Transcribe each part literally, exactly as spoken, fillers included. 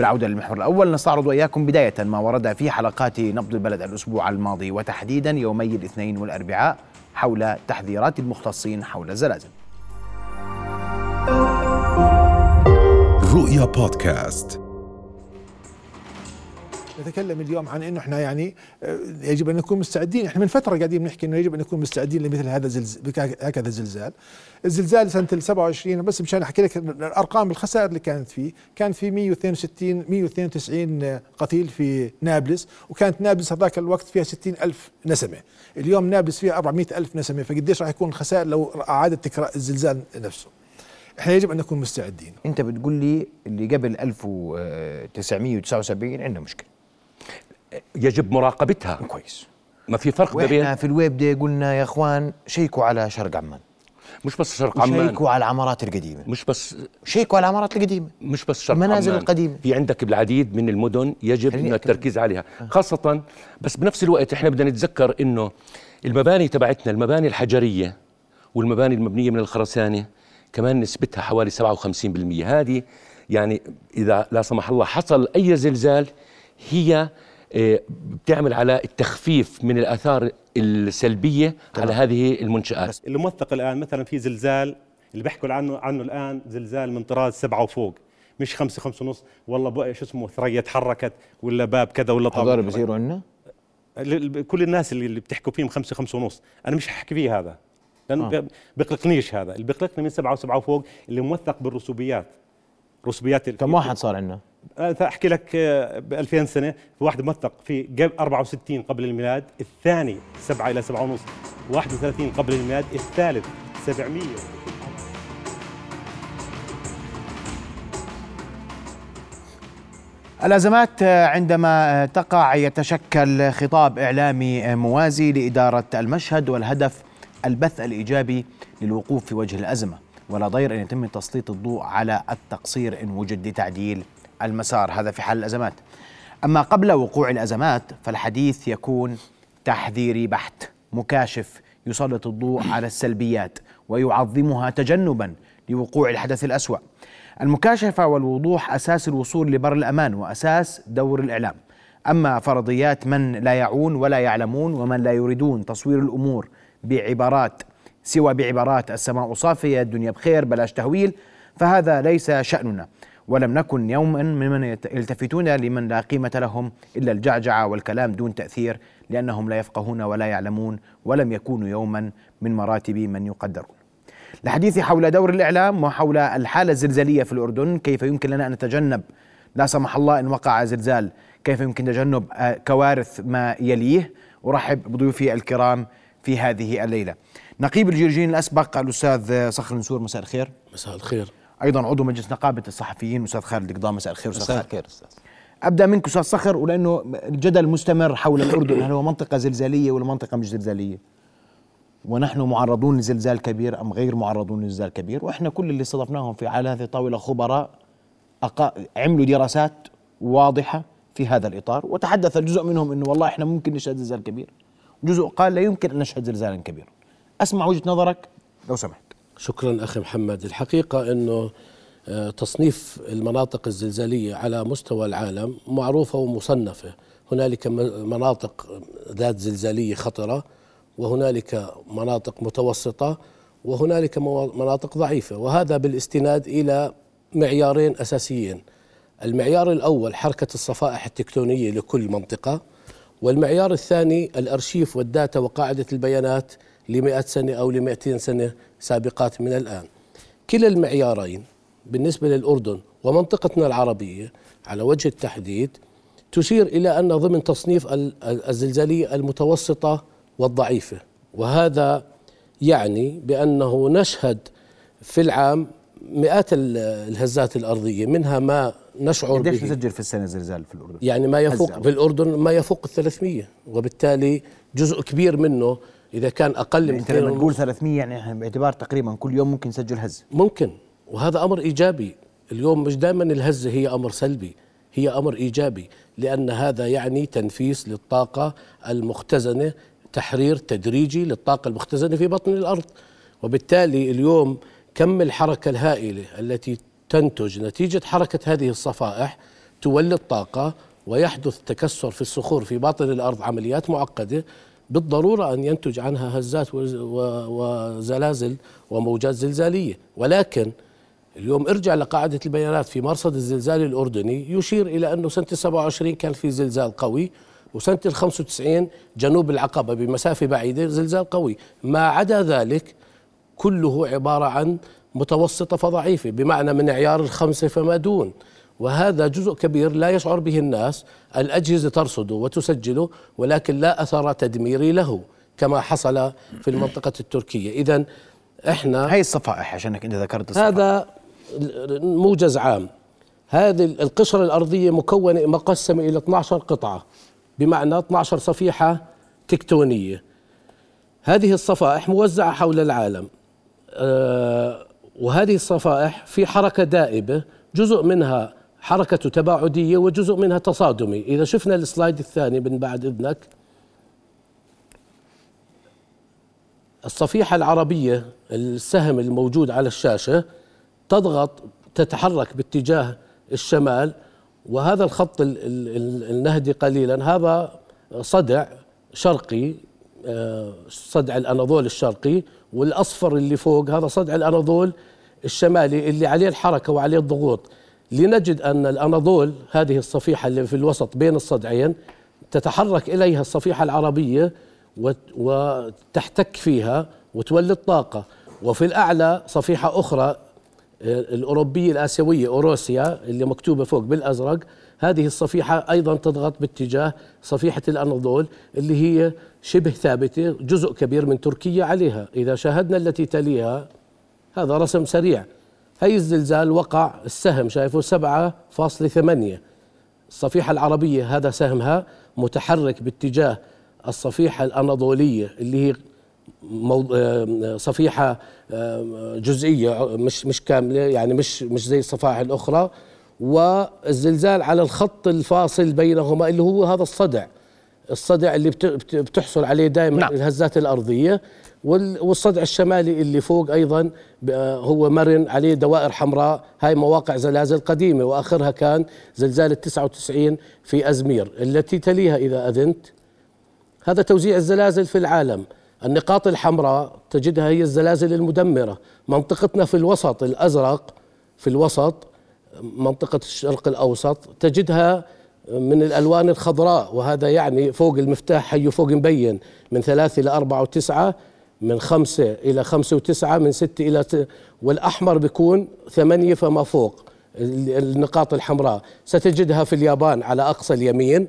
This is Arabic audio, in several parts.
في العودة للمحور الأول نستعرض وإياكم بداية ما ورد في حلقات نبض البلد الأسبوع الماضي، وتحديدا يومي الاثنين والأربعاء، حول تحذيرات المختصين حول الزلازل. رؤيا بودكاست. نتكلم اليوم عن انه احنا يعني يجب ان نكون مستعدين. احنا من فتره قاعدين بنحكي انه يجب ان نكون مستعدين لمثل هذا الزلزال، هكذا زلزال. الزلزال سنه سبعة وعشرين، بس مشان احكي لك الارقام، الخسائر اللي كانت فيه، كان في مية واثنين وستين مية واثنين وتسعين قتيل في نابلس، وكانت نابلس هذاك الوقت فيها ستين ألف نسمه. اليوم نابلس فيها أربعمية ألف نسمه، فقديش راح يكون الخسائر لو اعاده تكرار الزلزال نفسه؟ احنا يجب ان نكون مستعدين. انت بتقول لي اللي قبل ألف وتسعمية وتسعة وسبعين عندنا مشكله يجب مراقبتها كويس. ما في فرق بين، احنا في الويبدة قلنا يا اخوان شيكوا على شرق عمان، مش بس شرق عمان، شيكوا على العمارات القديمه، مش بس شيكوا على العمارات القديمه، مش بس شرق المنازل عمان القديمه. في عندك العديد من المدن يجب ان التركيز عليها أه. خاصه، بس بنفس الوقت احنا بدنا نتذكر انه المباني تبعتنا، المباني الحجريه والمباني المبنيه من الخرسانه، كمان نسبتها حوالي سبعة وخمسين بالمية. هذه يعني اذا لا سمح الله حصل اي زلزال هي بتعمل على التخفيف من الآثار السلبية طبعا على هذه المنشآت. اللي موثق الآن مثلا في زلزال اللي بيحكوا عنه عنه الآن، زلزال من طراز سبعة وفوق، مش خمسة خمسة ونص، والله شو اسمه ثريا تحركت، ولا باب كذا، ولا طابق. هذول بيصيروا عندنا كل الناس اللي بتحكوا فيهم خمسة خمسة ونص، أنا مش هحكي فيه هذا لأنه آه. بيقلقنيش. هذا اللي بيقلقني من سبعة وسبعة وفوق اللي موثق بالرسوبيات. رسوبيات كم واحد صار عندنا؟ أحكي لك بألفين سنة في واحد موثق في أربعة وستين قبل الميلاد، الثاني سبعة إلى سبعة ونص، واحد وثلاثين قبل الميلاد، الثالث سبعمية. الأزمات عندما تقع يتشكل خطاب إعلامي موازي لإدارة المشهد، والهدف البث الإيجابي للوقوف في وجه الأزمة، ولا ضير أن يتم تسليط الضوء على التقصير إن وجد لتعديل المسار. هذا في حال الأزمات. أما قبل وقوع الأزمات فالحديث يكون تحذيري بحت مكاشف، يسلط الضوء على السلبيات ويعظمها تجنبا لوقوع الحدث الأسوأ. المكاشفة والوضوح أساس الوصول لبر الأمان وأساس دور الإعلام. أما فرضيات من لا يعون ولا يعلمون ومن لا يريدون تصوير الأمور بعبارات سوى بعبارات السماء صافية، الدنيا بخير، بلاش تهويل، فهذا ليس شأننا. ولم نكن يوما ممن يلتفتون لمن لا قيمة لهم إلا الجعجعة والكلام دون تأثير، لأنهم لا يفقهون ولا يعلمون، ولم يكونوا يوما من مراتب من يقدرون. لحديث حول دور الإعلام وحول الحالة الزلزالية في الأردن، كيف يمكن لنا أن نتجنب لا سمح الله إن وقع زلزال، كيف يمكن تجنب كوارث ما يليه. أرحب بضيوفي الكرام في هذه الليلة. نقيب الجيولوجيين الأسبق الأستاذ صخر النسور، مساء الخير. مساء الخير. أيضا عضو مجلس نقابة الصحفيين أستاذ خالد القضاة، مساء الخير. مساء الخير. أبدأ منك أستاذ صخر، ولأنه الجدل مستمر حول الأردن، هل هو منطقة زلزالية ولا منطقة مش زلزالية، ونحن معرضون لزلزال كبير أم غير معرضون لزلزال كبير. وإحنا كل اللي استضفناهم في على هذه الطاولة خبراء أقا... عملوا دراسات واضحة في هذا الإطار، وتحدث الجزء منهم إنه والله إحنا ممكن نشهد زلزال كبير، جزء قال لا يمكن أن نشهد زلزالا كبيرا. أسمع وجهة نظرك لو سمحت. شكرا أخي محمد. الحقيقة أنه تصنيف المناطق الزلزالية على مستوى العالم معروفة ومصنفة، هنالك مناطق ذات زلزالية خطرة، وهنالك مناطق متوسطة، وهنالك مناطق ضعيفة، وهذا بالاستناد إلى معيارين أساسيين. المعيار الأول حركة الصفائح التكتونية لكل منطقة، والمعيار الثاني الأرشيف والداتا وقاعدة البيانات لمئة سنة أو لمئتين سنة سابقات من الآن. كلا المعيارين بالنسبة للأردن ومنطقتنا العربية على وجه التحديد تشير إلى أن ضمن تصنيف الزلزالية المتوسطة والضعيفة، وهذا يعني بأنه نشهد في العام مئات الهزات الأرضية، منها ما نشعر به. قديش نسجل في السنة زلزال في الأردن؟ يعني ما يفوق بالأردن ما يفوق الثلاثمية، وبالتالي جزء كبير منه إذا كان أقل يعني من أنت لما تقول ثلاثمية يعني باعتبار تقريبا كل يوم ممكن نسجل هز. ممكن، وهذا أمر إيجابي. اليوم مش دائما الهزة هي أمر سلبي، هي أمر إيجابي، لأن هذا يعني تنفيس للطاقة المختزنة، تحرير تدريجي للطاقة المختزنة في بطن الأرض. وبالتالي اليوم كم الحركة الهائلة التي تنتج نتيجة حركة هذه الصفائح تولد طاقة ويحدث تكسر في الصخور في باطن الأرض، عمليات معقدة بالضرورة أن ينتج عنها هزات وزلازل وموجات زلزالية. ولكن اليوم ارجع لقاعدة البيانات في مرصد الزلزال الأردني يشير إلى أنه سنة سبعة وعشرين كان في زلزال قوي، وسنة خمسة وتسعين جنوب العقبة بمسافة بعيدة زلزال قوي، ما عدا ذلك كله عبارة عن متوسطة فضعيفة، بمعنى من عيار الخمسة فما دون. وهذا جزء كبير لا يشعر به الناس، الأجهزة ترصده وتسجله ولكن لا أثر تدميري له كما حصل في المنطقة التركية. إذن إحنا هاي الصفائح، عشانك أنت ذكرت الصفائح، هذا موجز عام. هذه القشرة الأرضية مكونة مقسمة إلى اثنتي عشرة قطعة، بمعنى اثنتي عشرة صفيحة تكتونية. هذه الصفائح موزعة حول العالم، أه وهذه الصفائح في حركة دائبة، جزء منها حركة تباعدية وجزء منها تصادمي. إذا شفنا السلايد الثاني من بعد إذنك، الصفيحة العربية السهم الموجود على الشاشة تضغط تتحرك باتجاه الشمال، وهذا الخط النهدي قليلا هذا صدع شرقي، صدع الأناضول الشرقي، والأصفر اللي فوق هذا صدع الأناضول الشمالي اللي عليه الحركة وعليه الضغوط. لنجد أن الأناضول هذه الصفيحة اللي في الوسط بين الصدعين تتحرك إليها الصفيحة العربية وتحتك فيها وتولد طاقة، وفي الأعلى صفيحة أخرى الأوروبية الآسيوية أوراسيا اللي مكتوبة فوق بالأزرق، هذه الصفيحة أيضا تضغط باتجاه صفيحة الأناضول اللي هي شبه ثابتة، جزء كبير من تركيا عليها. إذا شاهدنا التي تليها، هذا رسم سريع، هي الزلزال وقع السهم شايفه سبعة فاصلة ثمانية، الصفيحة العربية هذا سهمها متحرك باتجاه الصفيحة الأناضولية اللي هي صفيحة جزئية مش مش كاملة، يعني مش مش زي الصفائح الأخرى، والزلزال على الخط الفاصل بينهما اللي هو هذا الصدع، الصدع اللي بتحصل عليه دائما الهزات الأرضية، والصدع الشمالي اللي فوق أيضا هو مرن عليه دوائر حمراء، هاي مواقع زلازل قديمة وآخرها كان زلزال التسعة وتسعين في أزمير. التي تليها إذا أذنت، هذا توزيع الزلازل في العالم، النقاط الحمراء تجدها هي الزلازل المدمرة، منطقتنا في الوسط الأزرق، في الوسط منطقة الشرق الأوسط تجدها من الألوان الخضراء، وهذا يعني فوق المفتاح حي فوق مبين، من ثلاثة إلى أربعة وتسعة، من خمسة إلى خمسة وتسعة، من ستة إلى ت... والأحمر بيكون ثمانية فما فوق. النقاط الحمراء ستجدها في اليابان على أقصى اليمين،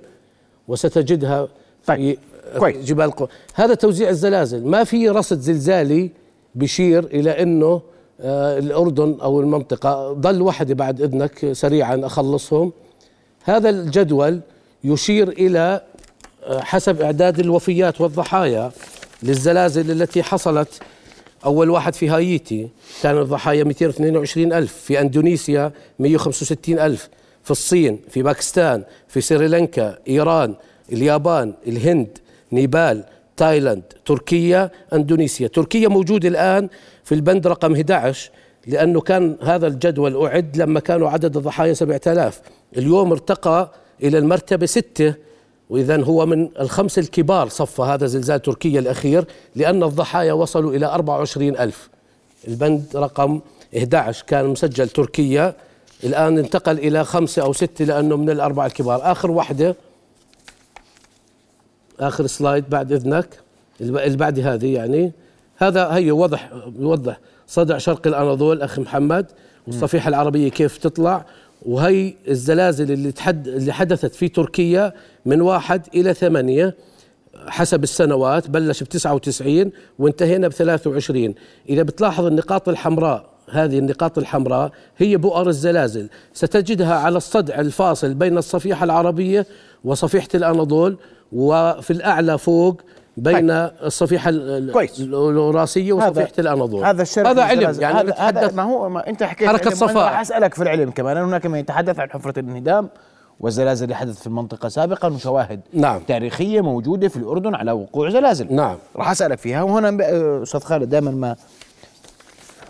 وستجدها في جبال قو... هذا توزيع الزلازل. ما في رصد زلزالي بيشير إلى أنه آه الأردن أو المنطقة. ضل واحدة بعد إذنك سريعا أخلصهم. هذا الجدول يشير إلى آه حسب إعداد الوفيات والضحايا للزلازل التي حصلت. أول واحد في هايتي كان الضحايا مئتين واثنين وعشرين ألف، في أندونيسيا مئة وخمسة وستين ألف، في الصين، في باكستان، في سريلانكا، إيران، اليابان، الهند، نيبال، تايلاند، تركيا، أندونيسيا. تركيا موجود الآن في البند رقم أحد عشر، لأنه كان هذا الجدول أعد لما كانوا عدد الضحايا سبعة آلاف، اليوم ارتقى إلى المرتبة ستة، وإذن هو من الخمس الكبار صف هذا زلزال تركيا الأخير، لأن الضحايا وصلوا إلى أربعة وعشرين ألف. البند رقم أحد عشر كان مسجل تركيا، الآن انتقل إلى خمسة أو ستة لأنه من الأربعة الكبار. آخر واحدة، آخر سلايد بعد إذنك، البعد هذه يعني هذا هي وضح يوضح صدع شرق الأناضول أخي محمد، والصفيحة العربية كيف تطلع، وهي الزلازل اللي تحد اللي حدثت في تركيا من واحد إلى ثمانية حسب السنوات، بلش بتسعة وتسعين وانتهينا بثلاثة وعشرين. إذا بتلاحظ النقاط الحمراء، هذه النقاط الحمراء هي بؤر الزلازل، ستجدها على الصدع الفاصل بين الصفيحة العربية وصفيحة الأناضول، وفي الأعلى فوق بين الصفيحة الأوراسية وصفيحة الأناضول. هذا هذا علم، يعني هذا هذا ما هو ما انت حكيت حركة صفائح. أسألك في العلم كمان، هناك من يتحدث عن حفرة الانهدام والزلازل اللي حدثت في المنطقة سابقا، وشواهد نعم. تاريخية موجودة في الأردن على وقوع زلازل. نعم راح أسألك فيها. وهنا أستاذ خالد، دائما ما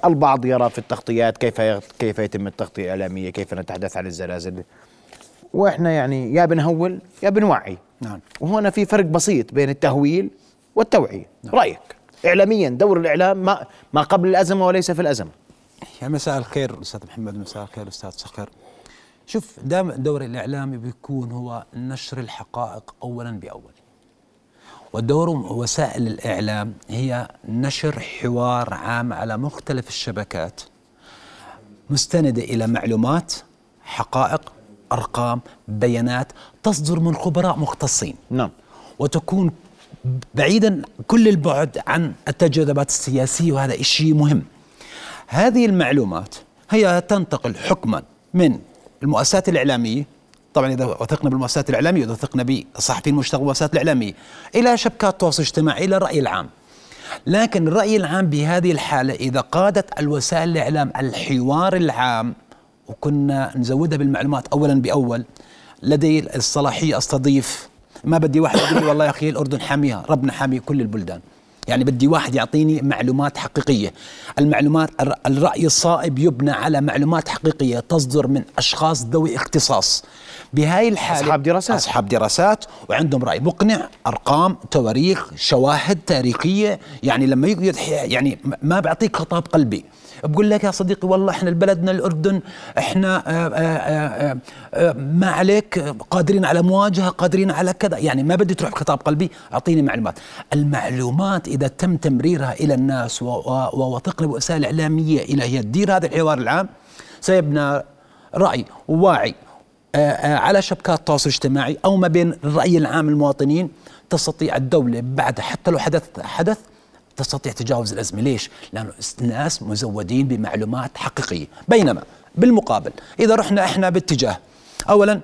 البعض يرى في التغطيات كيف كيف يتم التغطية الإعلامية، كيف نتحدث عن الزلازل، وإحنا يعني يا بنهول يا بنوعي. نعم. وهنا في فرق بسيط بين التهويل والتوعية. نعم. رأيك إعلاميا دور الإعلام ما, ما قبل الأزمة وليس في الأزمة. يا مساء الخير أستاذ محمد، مساء الخير أستاذ صخر. شوف، دام دور الإعلام بيكون هو نشر الحقائق أولا بأول، ودور وسائل الإعلام هي نشر حوار عام على مختلف الشبكات مستندة إلى معلومات، حقائق، أرقام، بيانات تصدر من خبراء مختصين. نعم. وتكون بعيدا كل البعد عن التجاذبات السياسية، وهذا إشي مهم. هذه المعلومات هي تنتقل حكما من المؤسسات الإعلامية، طبعا إذا وثقنا بالمؤسسات الإعلامية وإذا وثقنا بالصحفيين المشتغلين بالمؤسسات الإعلامية، إلى شبكات التواصل الاجتماعي، إلى الرأي العام. لكن الرأي العام بهذه الحالة إذا قادت الوسائل الإعلام الحوار العام وكنا نزودها بالمعلومات أولا بأول، لدي الصلاحية أستضيف. ما بدي واحد يقول لي والله يا أخي الأردن حاميها، ربنا حامي كل البلدان. يعني بدي واحد يعطيني معلومات حقيقية. المعلومات الرأي الصائب يبنى على معلومات حقيقية تصدر من أشخاص ذوي اختصاص بهاي الحالة، أصحاب دراسات أصحاب دراسات وعندهم رأي مقنع، أرقام، تواريخ، شواهد تاريخية. يعني لما يعني ما بعطيك خطاب قلبي، بقول لك يا صديقي والله احنا بلدنا الأردن احنا آآ آآ آآ ما عليك، قادرين على مواجهة، قادرين على كذا. يعني ما بدي تروح بخطاب قلبي، أعطيني معلومات. المعلومات إذا تم تمريرها إلى الناس ووثقنا بوسائل الإعلامية إلى هي تدير هذا الحوار العام، سيبنى رأي واعي على شبكات التواصل الاجتماعي أو ما بين الرأي العام المواطنين. تستطيع الدولة بعد حتى لو حدث حدث تستطيع تجاوز الأزمة. ليش؟ لأنه الناس مزودين بمعلومات حقيقية. بينما بالمقابل إذا رحنا إحنا باتجاه أولا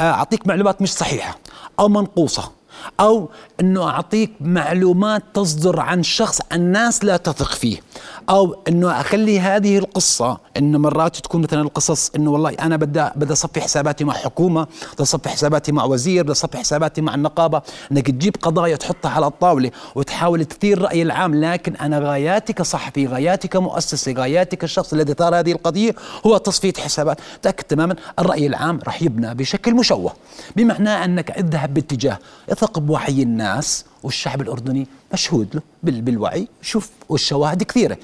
أعطيك معلومات مش صحيحة أو منقوصة، أو أنه أعطيك معلومات تصدر عن شخص الناس لا تثق فيه، أو أنه أخلي هذه القصة، أنه مرات تكون مثلا القصص أنه والله أنا بدأ بدأ صفي حساباتي مع حكومة، بدأ صفي حساباتي مع وزير، بدأ صفي حساباتي مع النقابة. أنك تجيب قضايا تحطها على الطاولة وتحاول تثير رأي العام، لكن أنا غاياتك صحفي، غاياتك مؤسسة، غاياتك الشخص الذي ثار هذه القضية هو تصفية حسابات. تأكد تماما الرأي العام رح يبنى بشكل مشوه، بمعنى أنك اذهب باتجاه ثق بوعي الناس، والشعب الأردني مشهود له بالوعي، شوف والشواهد كثيرة.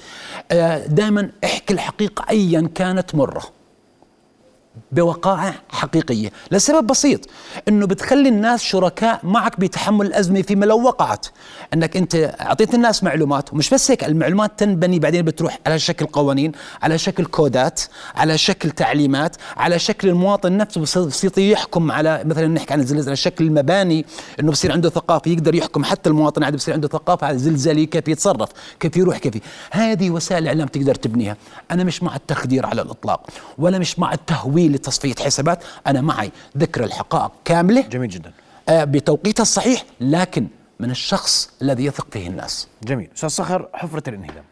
دائما احكي الحقيقة أيا كانت مرة بوقائع حقيقية، لسبب بسيط أنه بتخلي الناس شركاء معك بتحمل الأزمة فيما لو وقعت. أنك أنت أعطيت الناس معلومات، ومش بس هيك، المعلومات تنبني بعدين بتروح على شكل قوانين، على شكل كودات، على شكل تعليمات، على شكل المواطن نفسه بصير يحكم على، مثلا نحكي عن الزلزال، على شكل المباني، أنه بصير عنده ثقافة يقدر يحكم. حتى المواطن عاد بصير عنده ثقافة على الزلزال، كيف يتصرف، كيف يروح، كيف. هذه وسائل الإعلام تقدر تبنيها. أنا مش مع التخدير على الإطلاق، ولا مش مع التهويل لتصفية حسابات. أنا معي ذكر الحقائق كاملة، جميل جدا، بتوقيتها الصحيح، لكن من الشخص الذي يثق فيه الناس. جميل. أستاذ صخر، حفرة الانهدام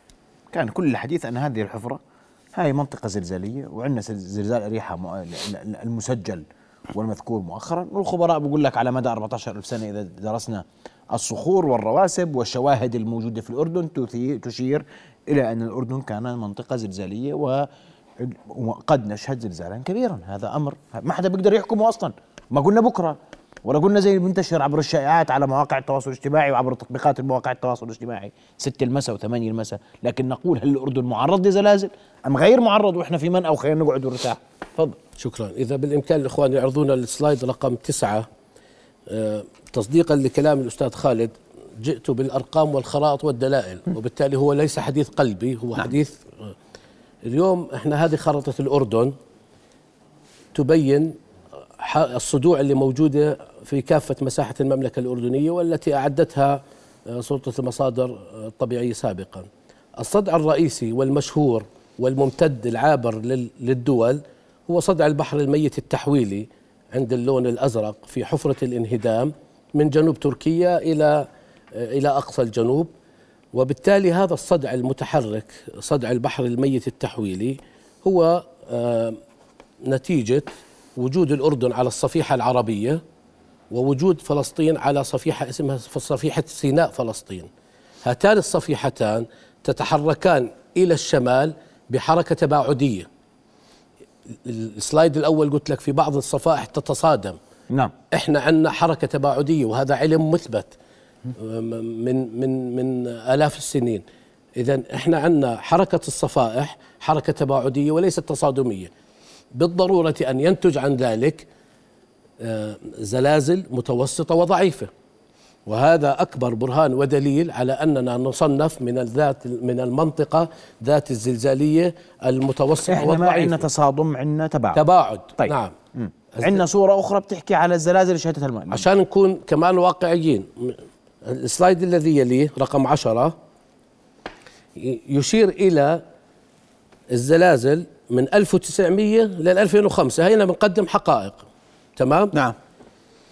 كان كل الحديث أن هذه الحفرة هاي منطقة زلزالية، وعندنا زلزال أريحة المسجل والمذكور مؤخرا، والخبراء بيقول لك على مدى أربعة عشر ألف سنة إذا درسنا الصخور والرواسب والشواهد الموجودة في الأردن تشير إلى أن الأردن كان منطقة زلزالية و قد نشهد زلزالا كبيرا. هذا أمر ما حدا بيقدر يحكمه أصلا. ما قلنا بكرة ولا قلنا زي المنتشر عبر الشائعات على مواقع التواصل الاجتماعي وعبر تطبيقات المواقع التواصل الاجتماعي ستة المساء وثمانية المساء. لكن نقول هل الأردن معرض لزلازل أم غير معرض، وإحنا في من أو خلينا نقعد ونرتاح. تفضل. شكرا. إذا بالإمكان الإخوان يعرضون السلايد رقم تسعة. تصديقا لكلام الأستاذ خالد، جئت بالأرقام والخرائط والدلائل، وبالتالي هو ليس حديث قلبي، هو حديث. اليوم احنا هذه خريطة الأردن تبين الصدوع اللي موجودة في كافة مساحة المملكة الأردنية، والتي أعدتها سلطة المصادر الطبيعية سابقا. الصدع الرئيسي والمشهور والممتد العابر للدول هو صدع البحر الميت التحويلي عند اللون الأزرق في حفرة الانهدام، من جنوب تركيا إلى إلى أقصى الجنوب. وبالتالي هذا الصدع المتحرك، صدع البحر الميت التحويلي، هو نتيجة وجود الأردن على الصفيحة العربية ووجود فلسطين على صفيحة اسمها صفيحة سيناء فلسطين. هاتان الصفيحتان تتحركان إلى الشمال بحركة تباعدية، السلايد الأول قلت لك في بعض الصفائح تتصادم. نعم. إحنا عندنا حركة تباعدية وهذا علم مثبت من من من آلاف السنين. إذن إحنا عندنا حركة الصفائح حركة تباعدية وليست تصادمية، بالضرورة أن ينتج عن ذلك زلازل متوسطة وضعيفة، وهذا أكبر برهان ودليل على أننا نصنف من الذات من المنطقة ذات الزلزالية المتوسطة إحنا والضعيفة. إحنا ما عندنا تصادم، عندنا تباعد. تباعد. طيب. نعم. عندنا صورة أخرى بتحكي على الزلازل اللي شهدتها المؤمنين عشان نكون كمان واقعيين. السلايد الذي يليه رقم عشرة يشير إلى الزلازل من ألف وتسعمية لل ألفين وخمسة. هنا بنقدم حقائق. تمام؟ نعم.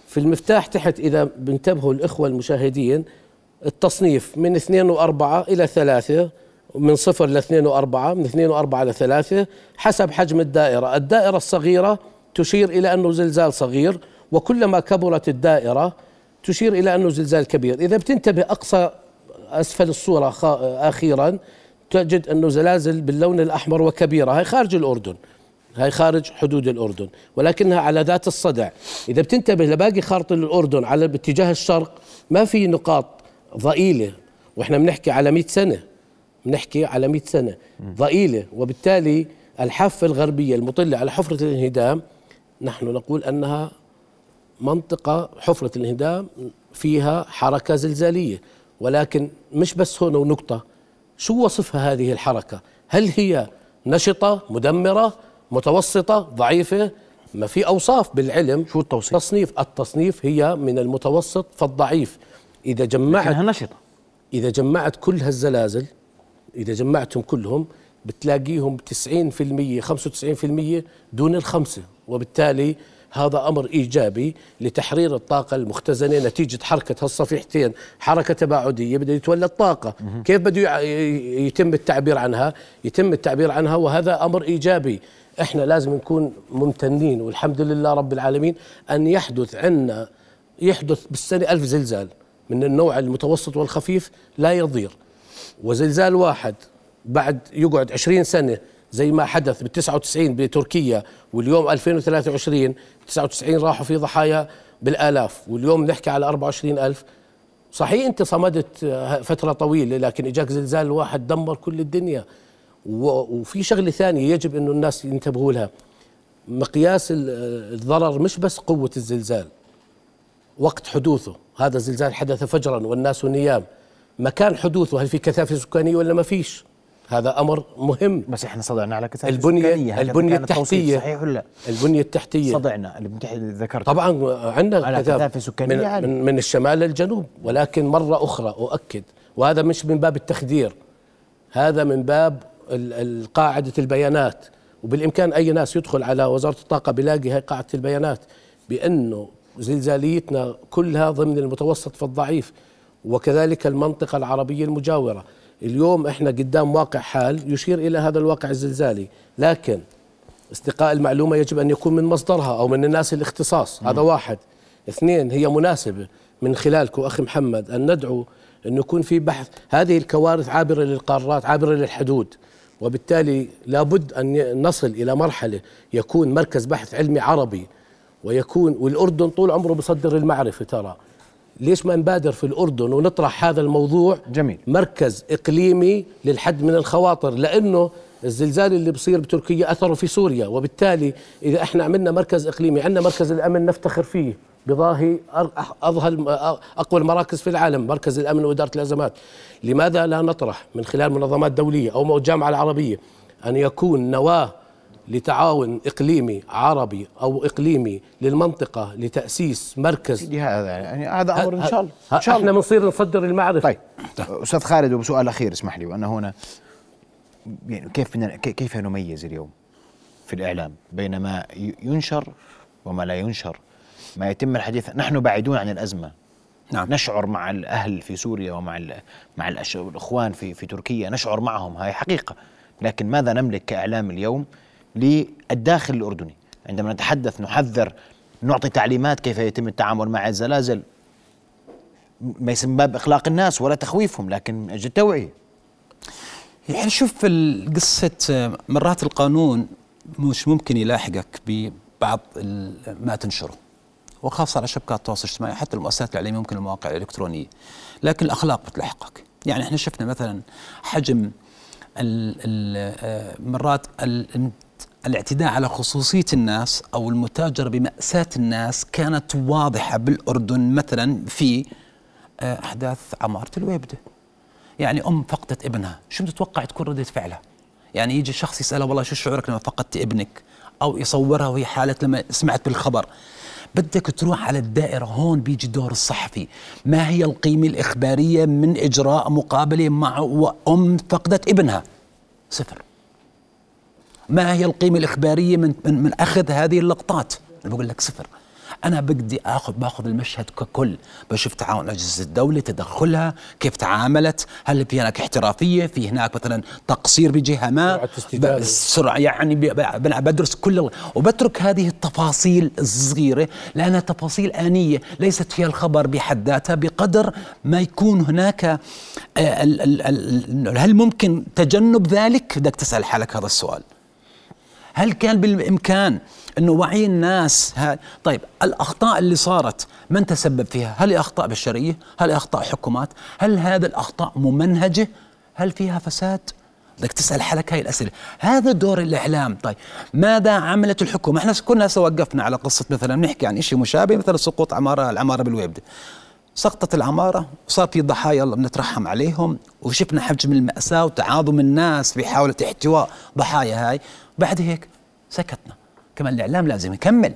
في المفتاح تحت إذا بنتبهوا الإخوة المشاهدين التصنيف من اثنين وأربعة إلى ثلاثة، من صفر لاثنين وأربعة، من اثنين وأربعة إلى ثلاثة حسب حجم الدائرة. الدائرة الصغيرة تشير إلى أنه زلزال صغير، وكلما كبرت الدائرة تشير إلى أنه زلزال كبير. إذا بتنتبه أقصى أسفل الصورة أخيرا تجد أنه زلازل باللون الأحمر وكبيرة، هاي خارج الأردن، هاي خارج حدود الأردن، ولكنها على ذات الصدع. إذا بتنتبه لباقي خارطة الأردن على باتجاه الشرق ما في نقاط ضئيلة، وإحنا بنحكي على مئة سنة، بنحكي على مئة سنة ضئيلة، وبالتالي الحافة الغربية المطلة على حفرة الانهدام نحن نقول أنها منطقة حفرة الانهدام فيها حركة زلزالية. ولكن مش بس هنا ونقطة، شو وصفها هذه الحركة؟ هل هي نشطة، مدمرة، متوسطة، ضعيفة؟ ما في أوصاف بالعلم. شو التوصيف؟ التصنيف. التصنيف هي من المتوسط فالضعيف. إذا جمعت لكنها نشطة. إذا جمعت كل هالزلازل، إذا جمعتهم كلهم بتلاقيهم تسعين بالمية خمسة وتسعين بالمية دون الخمسة، وبالتالي هذا أمر إيجابي لتحرير الطاقة المختزنة نتيجة حركة هالصفيحتين. حركة تباعدية بده يتولد طاقة، كيف بده يتم التعبير عنها؟ يتم التعبير عنها، وهذا أمر إيجابي. إحنا لازم نكون ممتنين والحمد لله رب العالمين أن يحدث عنا يحدث بالسنة ألف زلزال من النوع المتوسط والخفيف لا يضير، وزلزال واحد بعد يقعد عشرين سنة زي ما حدث بالتسعة وتسعين بتركيا، واليوم ألفين وثلاثة وعشرين تسعة وتسعين راحوا في ضحايا بالآلاف، واليوم نحكي على أربعة وعشرين ألف. صحيح أنت صمدت فترة طويلة لكن إجاك زلزال واحد دمر كل الدنيا. وفي شغلة ثانية يجب أنه الناس ينتبهوا لها، مقياس الضرر مش بس قوة الزلزال وقت حدوثه، هذا الزلزال حدث فجرا والناس نيام، مكان حدوثه هل في كثافة سكانية ولا ما فيش؟ هذا أمر مهم. بس إحنا صدعنا على كثافة البنية البنية التحتية. صحيح ولا البنية التحتية صدعنا اللي ذكرت؟ طبعا عندنا كثافة سكانية من, يعني. من, من الشمال للجنوب. ولكن مرة أخرى أؤكد، وهذا مش من باب التخدير، هذا من باب قاعدة البيانات، وبالإمكان أي ناس يدخل على وزارة الطاقة بلاقي هاي قاعدة البيانات بأنه زلزاليتنا كلها ضمن المتوسط فالضعيف، وكذلك المنطقة العربية المجاورة. اليوم إحنا قدام واقع حال يشير إلى هذا الواقع الزلزالي، لكن استقاء المعلومة يجب أن يكون من مصدرها أو من الناس الاختصاص. هذا واحد. اثنين، هي مناسبة من خلالكم أخي محمد أن ندعو أن يكون في بحث. هذه الكوارث عابرة للقارات، عابرة للحدود، وبالتالي لابد أن نصل إلى مرحلة يكون مركز بحث علمي عربي، ويكون والأردن طول عمره بصدر المعرفة. ترى ليش ما نبادر في الأردن ونطرح هذا الموضوع؟ جميل. مركز إقليمي للحد من الخواطر، لأنه الزلزال اللي بصير بتركيا أثره في سوريا، وبالتالي إذا إحنا عملنا مركز إقليمي، عندنا مركز الأمن نفتخر فيه بضاهي أقوى المراكز في العالم، مركز الأمن وإدارة الأزمات، لماذا لا نطرح من خلال منظمات دولية أو الجامعة العربية أن يكون نواة لتعاون إقليمي عربي أو إقليمي للمنطقة لتأسيس مركز؟ هذا يعني هذا أمر إن شاء الله. إن شاء الله إحنا بنصير نصدر المعرفة. طيب أستاذ خالد، وبسؤال أخير اسمح لي، وأنا هنا يعني كيف كيف نميز اليوم في الإعلام بين ما ينشر وما لا ينشر؟ ما يتم الحديث، نحن بعيدون عن الأزمة. نعم. نشعر مع الأهل في سوريا ومع مع الأخوان في في تركيا، نشعر معهم، هاي حقيقة. لكن ماذا نملك كإعلام اليوم للداخل الأردني؟ عندما نتحدث، نحذر، نعطي تعليمات كيف يتم التعامل مع الزلازل، ليس من باب إخلاق الناس ولا تخويفهم، لكن من أجل التوعية. يعني شوف قصة مرات القانون مش ممكن يلاحقك ببعض ما تنشره، وخاصة على شبكات التواصل الاجتماعي، حتى المؤسسات الإعلامية ممكن المواقع الإلكترونية، لكن الأخلاق بتلاحقك. يعني إحنا شفنا مثلا حجم ال ال مرات ال الاعتداء على خصوصية الناس أو المتاجرة بمأساة الناس كانت واضحة بالأردن، مثلا في أحداث عمارة الويبدة. يعني أم فقدت ابنها، شو متتوقع تكون ردة فعلها؟ يعني يجي شخص يسألها والله شو شعورك لما فقدت ابنك، أو يصورها وهي حالة لما سمعت بالخبر. بدك تروح على الدائرة. هون بيجي دور الصحفي، ما هي القيمة الإخبارية من إجراء مقابلة مع أم فقدت ابنها؟ صفر. ما هي القيمة الإخبارية من من, من أخذ هذه اللقطات؟ أنا بقول لك صفر. أنا بدي آخذ باخذ المشهد ككل، بشوف تعاون أجهزة الدولة، تدخلها، كيف تعاملت، هل في هناك احترافية، في هناك مثلا تقصير بجهة ما، سرعة، يعني بدرس كل وبترك هذه التفاصيل الصغيرة لأنها تفاصيل آنية ليست فيها الخبر بحد ذاتها، بقدر ما يكون هناك. هل ممكن تجنب ذلك؟ بدك تسأل حالك هذا السؤال. هل كان بالإمكان أنه وعي الناس؟ طيب الأخطاء اللي صارت من تسبب فيها؟ هل أخطاء بشرية؟ هل أخطاء حكومات؟ هل هذه الأخطاء ممنهجة؟ هل فيها فساد؟ بدك تسأل حالك هاي الأسئلة. هذا دور الإعلام. طيب ماذا عملت الحكومة؟ احنا كنا وقفنا على قصة مثلا نحكي عن شيء مشابه، مثلا سقوط عمارة العمارة بالويبدة. سقطت العمارة وصار في ضحايا، الله بنترحم عليهم، وشفنا حجم المأساة وتعاظم الناس في محاولة احتواء ضحايا هاي. بعد هيك سكتنا. كمان الإعلام لازم يكمل،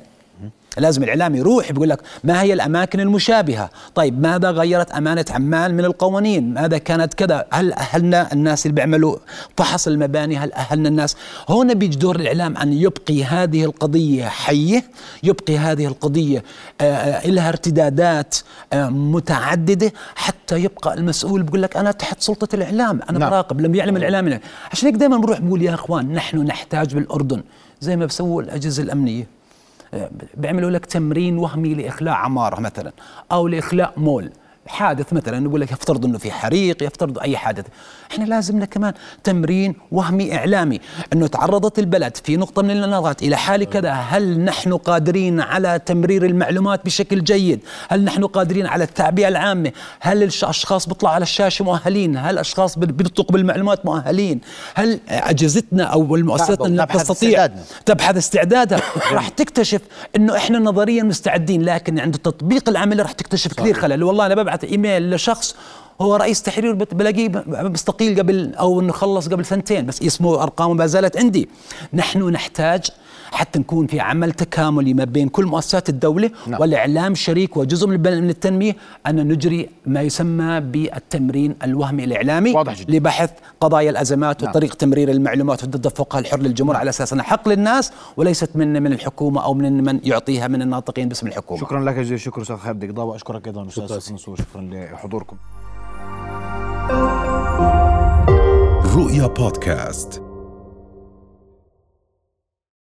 لازم الإعلام يروح بيقول لك ما هي الأماكن المشابهة، طيب ماذا غيرت أمانة عمان من القوانين، ماذا كانت كذا، هل أهلنا الناس اللي بيعملوا فحص المباني، هل أهلنا الناس؟ هون بيجي دور الإعلام أن يبقي هذه القضية حية، يبقي هذه القضية لها ارتدادات متعددة حتى يبقى المسؤول بيقول لك أنا تحت سلطة الإعلام، أنا نعم. براقب لما يعلم الإعلام. عشان هيك دائما بنروح بقول يا إخوان نحن نحتاج بالأردن زي ما بسووا الأجهزة الأمنية، بيعملوا لك تمرين وهمي لإخلاء عمارة مثلا أو لإخلاء مول، حادث مثلا نقول لك يفترض أنه في حريق، يفترض أي حادث. إحنا لازمنا كمان تمرين وهمي إعلامي أنه تعرضت البلد في نقطة من النظرات إلى حال كذا، هل نحن قادرين على تمرير المعلومات بشكل جيد؟ هل نحن قادرين على التعبئة العامة؟ هل الأشخاص بيطلع على الشاشة مؤهلين؟ هل الأشخاص بينطقوا بالمعلومات مؤهلين؟ هل أجهزتنا أو المؤسساتنا تستطيع تبحث استعدادها؟ راح تكتشف أنه إحنا نظريا مستعدين، لكن عند التطبيق العملي راح تكتشف كثير خلل. والله أنا ببعث إيميل لشخص هو رئيس تحرير بلاقيه مستقيل قبل أو نخلص قبل سنتين، بس اسمه أرقامه ما زالت عندي. نحن نحتاج حتى نكون في عمل تكاملي ما بين كل مؤسسات الدولة لا. والإعلام شريك وجزء من التنمية، أن نجري ما يسمى بالتمرين الوهمي الإعلامي لبحث قضايا الأزمات لا. وطريق تمرير المعلومات وتدفقها الحر للجمهور لا. على أساس أنها حق للناس وليست من من الحكومة أو من من يعطيها من الناطقين باسم الحكومة. شكرا لك جزيلا، شكرا أستاذ خالد القضاة، وأشكرك أيضا أستاذ الأناضول، شكرا لحضوركم. رؤيا بودكاست.